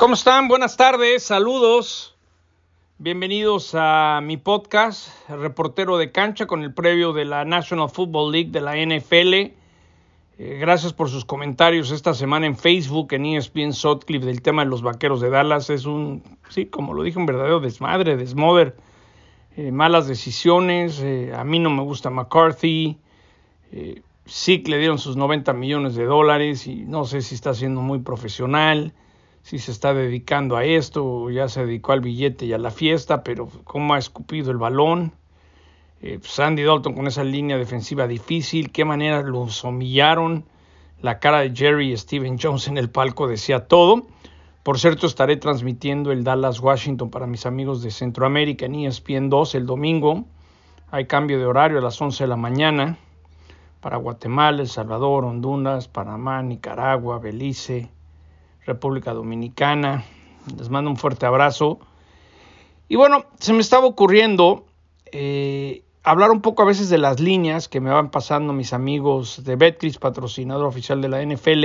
¿Cómo están? Buenas tardes, saludos. Bienvenidos a mi podcast, Reportero de Cancha, con el previo de la National Football League de la NFL. Gracias por sus comentarios esta semana en Facebook, en ESPN Sutcliffe, del tema de los Vaqueros de Dallas. Es como lo dije, un verdadero desmadre, desmover. Malas decisiones, a mí no me gusta McCarthy. Sí que le dieron sus $90 millones y no sé si está siendo muy profesional, si se está dedicando a esto, ya se dedicó al billete y a la fiesta, pero cómo ha escupido el balón. Sandy Dalton con esa línea defensiva difícil, qué manera los humillaron. La cara de Jerry y Steven Jones en el palco decía todo. Por cierto, estaré transmitiendo el Dallas-Washington para mis amigos de Centroamérica en ESPN 2 el domingo. Hay cambio de horario a las 11 de la mañana para Guatemala, El Salvador, Honduras, Panamá, Nicaragua, Belice, República Dominicana. Les mando un fuerte abrazo. Y bueno, se me estaba ocurriendo hablar un poco a veces de las líneas que me van pasando mis amigos de Betcris, patrocinador oficial de la NFL,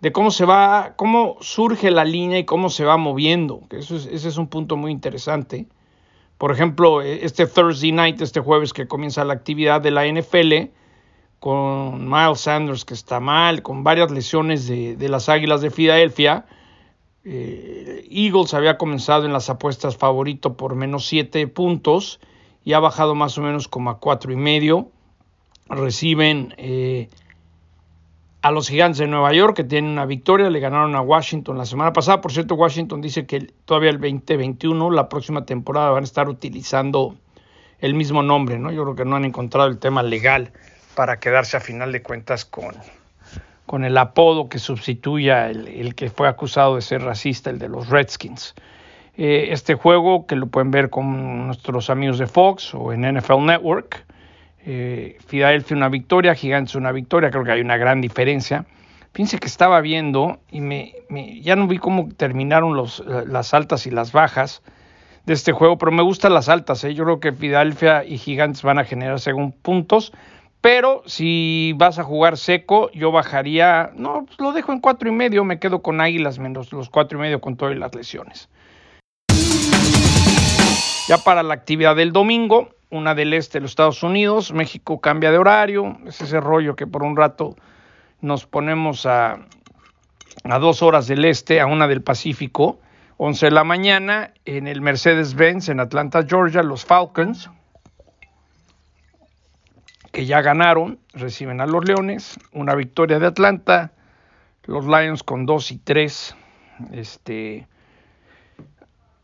de cómo surge la línea y cómo se va moviendo. Ese es un punto muy interesante. Por ejemplo, este Thursday night, este jueves que comienza la actividad de la NFL, con Miles Sanders que está mal, con varias lesiones de las Águilas de Filadelfia. Eagles había comenzado en las apuestas favorito por menos 7 puntos y ha bajado más o menos como a 4.5. Reciben a los Gigantes de Nueva York, que tienen una victoria, le ganaron a Washington la semana pasada. Por cierto, Washington dice que todavía el 2021, la próxima temporada, van a estar utilizando el mismo nombre, ¿no? Yo creo que no han encontrado el tema legal para quedarse a final de cuentas con el apodo que sustituya el que fue acusado de ser racista, el de los Redskins. Este juego, que lo pueden ver con nuestros amigos de Fox o en NFL Network, Filadelfia una victoria, Gigantes una victoria, creo que hay una gran diferencia. Fíjense que estaba viendo y ya no vi cómo terminaron las altas y las bajas de este juego, pero me gustan las altas, ¿eh? Yo creo que Filadelfia y Gigantes van a generar según puntos, pero si vas a jugar seco, yo bajaría, no, pues lo dejo en 4.5, me quedo con Águilas menos los 4.5 con todas las lesiones. Ya para la actividad del domingo, una del este de los Estados Unidos, México cambia de horario, es ese rollo que por un rato nos ponemos a 2 horas del este, a 1 del Pacífico, 11 de la mañana, en el Mercedes-Benz, en Atlanta, Georgia, los Falcons, que ya ganaron, reciben a los Leones, una victoria de Atlanta, los Lions con 2-3,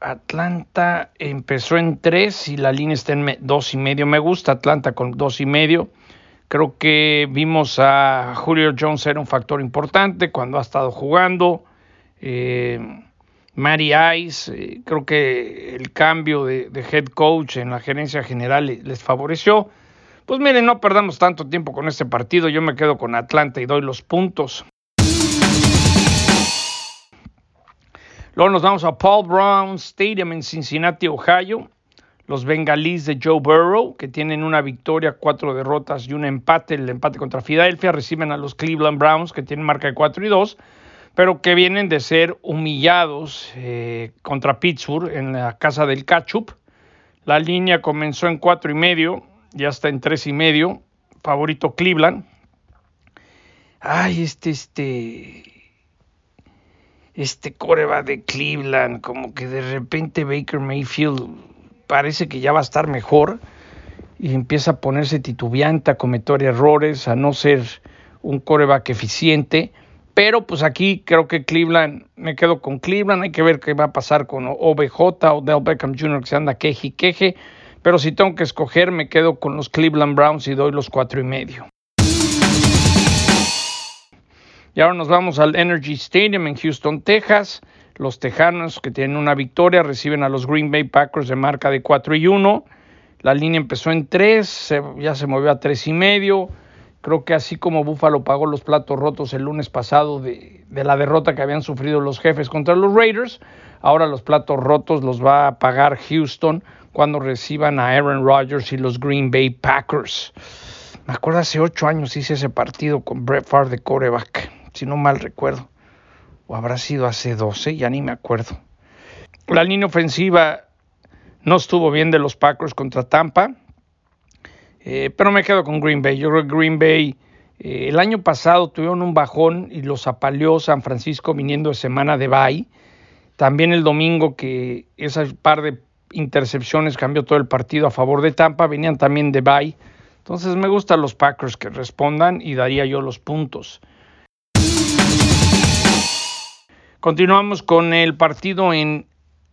Atlanta empezó en 3 y la línea está en 2.5. Me gusta Atlanta con 2.5. Creo que vimos a Julio Jones ser un factor importante cuando ha estado jugando. Mari Ice, creo que el cambio de head coach en la gerencia general les favoreció. Pues miren, no perdamos tanto tiempo con este partido. Yo me quedo con Atlanta y doy los puntos. Luego nos vamos a Paul Brown Stadium en Cincinnati, Ohio. Los bengalíes de Joe Burrow, que tienen una victoria, 4 derrotas y un empate. El empate contra Filadelfia. Reciben a los Cleveland Browns, que tienen marca de 4-2, pero que vienen de ser humillados contra Pittsburgh en la casa del Ketchup. La línea comenzó en 4.5, ya está en 3.5. Favorito Cleveland. Ay, Este coreba de Cleveland, como que de repente Baker Mayfield parece que ya va a estar mejor y empieza a ponerse titubeante, a cometer errores, a no ser un coreback eficiente. Pero pues aquí creo que Cleveland, me quedo con Cleveland. Hay que ver qué va a pasar con OBJ o Dell Beckham Jr., que se anda queje y queje. Pero si tengo que escoger, me quedo con los Cleveland Browns y doy los 4.5. Y ahora nos vamos al Energy Stadium en Houston, Texas. Los Tejanos, que tienen una victoria, reciben a los Green Bay Packers de marca de 4-1. La línea empezó en 3, ya se movió a 3.5. Creo que así como Buffalo pagó los platos rotos el lunes pasado de la derrota que habían sufrido los Jefes contra los Raiders, ahora los platos rotos los va a pagar Houston cuando reciban a Aaron Rodgers y los Green Bay Packers. Me acuerdo hace 8 años hice ese partido con Brett Favre de quarterback, si no mal recuerdo, o habrá sido hace 12, ya ni me acuerdo. La línea ofensiva no estuvo bien de los Packers contra Tampa, pero me quedo con Green Bay. Yo creo que Green Bay el año pasado tuvieron un bajón y los apaleó San Francisco viniendo de semana de bye. También el domingo, que esa par de intercepciones cambió todo el partido a favor de Tampa, venían también de bye. Entonces me gustan los Packers que respondan y daría yo los puntos. Continuamos con el partido en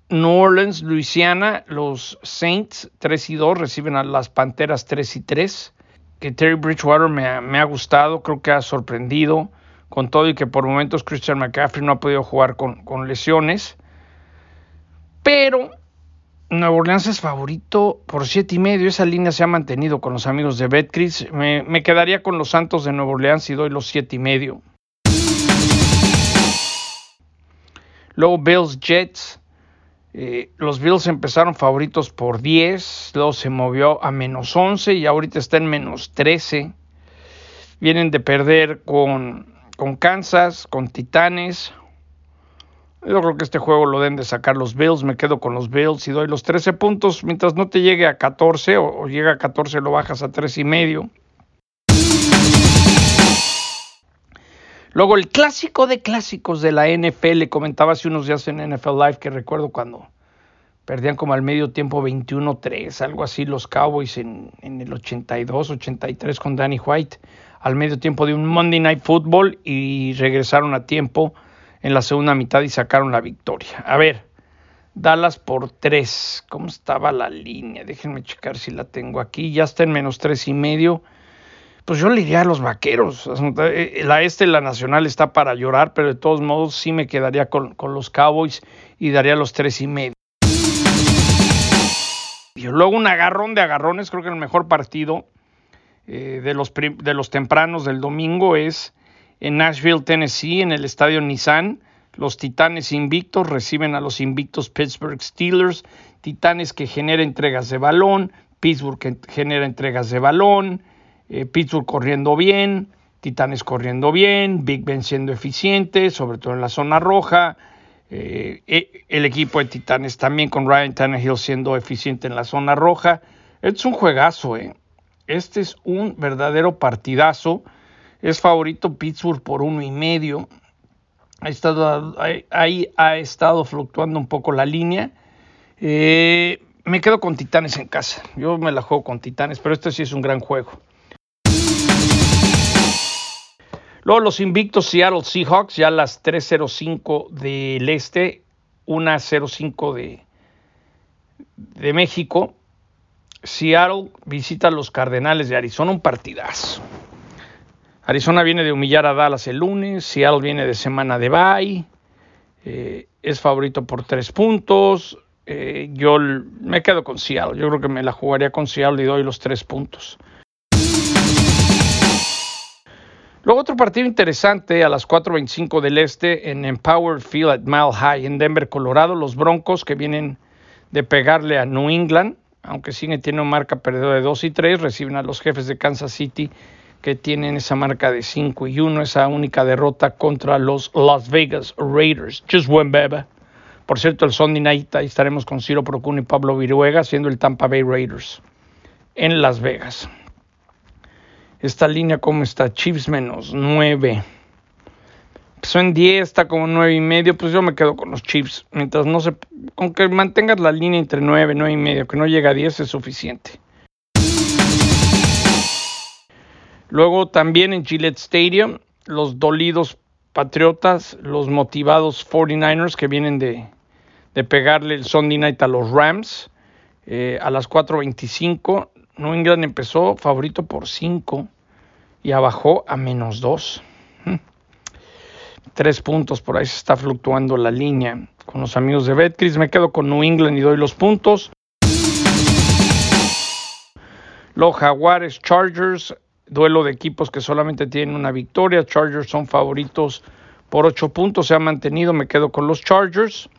New Orleans, Luisiana. Los Saints 3-2 reciben a las Panteras 3-3. Que Terry Bridgewater me ha gustado, creo que ha sorprendido con todo y que por momentos Christian McCaffrey no ha podido jugar con lesiones. Pero Nueva Orleans es favorito por 7.5. Esa línea se ha mantenido con los amigos de Betcris. Me quedaría con los Santos de Nueva Orleans y doy los 7.5. Luego Bills Jets. Los Bills empezaron favoritos por 10, luego se movió a menos 11 y ahorita está en menos 13. Vienen de perder con Kansas, con Titanes. Yo creo que este juego lo deben de sacar los Bills. Me quedo con los Bills y doy los 13 puntos. Mientras no te llegue a 14 o llega a 14 lo bajas a 3.5. Luego el clásico de clásicos de la NFL. Comentaba hace unos días en NFL Live que recuerdo cuando perdían como al medio tiempo 21-3, algo así los Cowboys en el 82-83 con Danny White, al medio tiempo de un Monday Night Football, y regresaron a tiempo en la segunda mitad y sacaron la victoria. A ver, Dallas por 3. ¿Cómo estaba la línea? Déjenme checar si la tengo aquí. Ya está en menos 3.5. Pues yo le diría a los Vaqueros. La Nacional está para llorar, pero de todos modos sí me quedaría con los Cowboys y daría los 3.5. Y luego un agarrón de agarrones. Creo que el mejor partido de los tempranos del domingo es en Nashville, Tennessee, en el estadio Nissan. Los Titanes invictos reciben a los invictos Pittsburgh Steelers. Titanes que genera entregas de balón, Pittsburgh que genera entregas de balón. Pittsburgh corriendo bien, Titanes corriendo bien, Big Ben siendo eficiente, sobre todo en la zona roja. El equipo de Titanes también con Ryan Tannehill siendo eficiente en la zona roja. Este es un juegazo, Este es un verdadero partidazo. Es favorito Pittsburgh por 1.5. Ha estado fluctuando un poco la línea. Me quedo con Titanes en casa. Yo me la juego con Titanes, pero este sí es un gran juego. Luego los invictos Seattle Seahawks, ya las 3.05 del este, 1.05 de México. Seattle visita a los Cardenales de Arizona, un partidazo. Arizona viene de humillar a Dallas el lunes, Seattle viene de semana de bye, es favorito por 3 puntos. Yo me quedo con Seattle, yo creo que me la jugaría con Seattle y doy los 3 puntos. Luego otro partido interesante a las 4:25 del este en Empower Field at Mile High en Denver, Colorado. Los Broncos que vienen de pegarle a New England, aunque siguen tienen una marca perdedora de 2-3, reciben a los Jefes de Kansas City que tienen esa marca de 5-1, esa única derrota contra los Las Vegas Raiders. Just one, baby. Por cierto, el Sunday Night ahí estaremos con Ciro Procuna y Pablo Viruega siendo el Tampa Bay Raiders en Las Vegas. Esta línea, ¿cómo está? Chiefs menos 9. Empezó en 10, está como 9.5. Pues yo me quedo con los Chiefs. Mientras no se. Con que mantengas la línea entre 9, 9.5, que no llega a 10 es suficiente. Luego también en Gillette Stadium, los dolidos Patriotas, los motivados 49ers que vienen de pegarle el Sunday Night a los Rams a las 4:25. New England empezó favorito por 5 y abajó a menos 2. 3 puntos, por ahí se está fluctuando la línea. Con los amigos de Betcris me quedo con New England y doy los puntos. Los Jaguares Chargers, duelo de equipos que solamente tienen una victoria. Chargers son favoritos por 8 puntos, se ha mantenido, me quedo con los Chargers.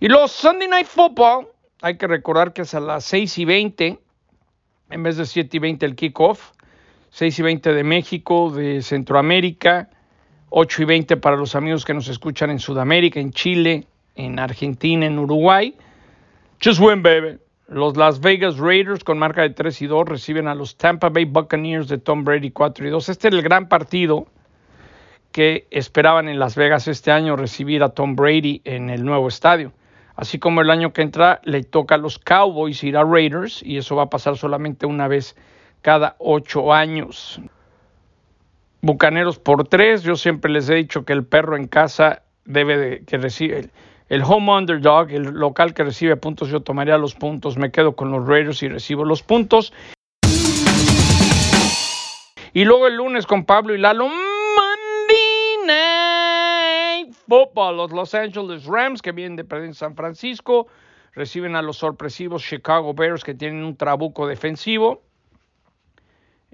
Y los Sunday Night Football. Hay que recordar que es a las 6:20, en vez de 7:20 el kickoff, 6:20 de México, de Centroamérica, 8:20 para los amigos que nos escuchan en Sudamérica, en Chile, en Argentina, en Uruguay. Just win, baby. Los Las Vegas Raiders con marca de 3-2 reciben a los Tampa Bay Buccaneers de Tom Brady 4-2. Este era el gran partido que esperaban en Las Vegas este año, recibir a Tom Brady en el nuevo estadio. Así como el año que entra le toca a los Cowboys ir a Raiders, y eso va a pasar solamente una vez cada 8 años. Bucaneros por 3. Yo siempre les he dicho que el perro en casa el home underdog, el local que recibe puntos, yo tomaría los puntos. Me quedo con los Raiders y recibo los puntos. Y luego el lunes con Pablo y Lalo, Monday Night Football. Los Los Angeles Rams, que vienen de perder en San Francisco, reciben a los sorpresivos Chicago Bears, que tienen un trabuco defensivo.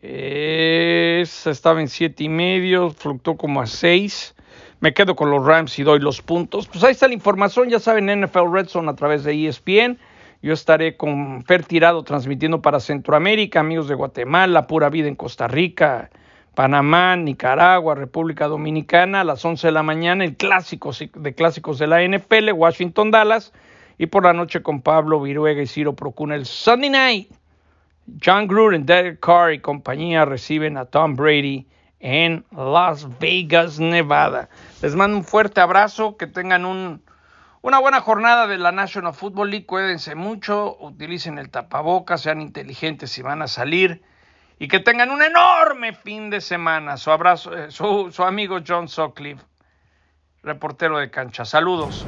Estaba en 7.5, fluctuó como a 6. Me quedo con los Rams y doy los puntos. Pues ahí está la información, ya saben, NFL Red Zone a través de ESPN. Yo estaré con Fer Tirado transmitiendo para Centroamérica, amigos de Guatemala, Pura Vida en Costa Rica, Panamá, Nicaragua, República Dominicana. A las 11 de la mañana, el clásico de clásicos de la NFL, Washington, Dallas. Y por la noche con Pablo Viruega y Ciro Procuna, el Sunday Night. John Gruden, Derek Carr y compañía reciben a Tom Brady en Las Vegas, Nevada. Les mando un fuerte abrazo, que tengan una buena jornada de la National Football League. Cuídense mucho, utilicen el tapabocas, sean inteligentes si van a salir, y que tengan un enorme fin de semana. Su amigo John Sutcliffe, reportero de cancha. Saludos.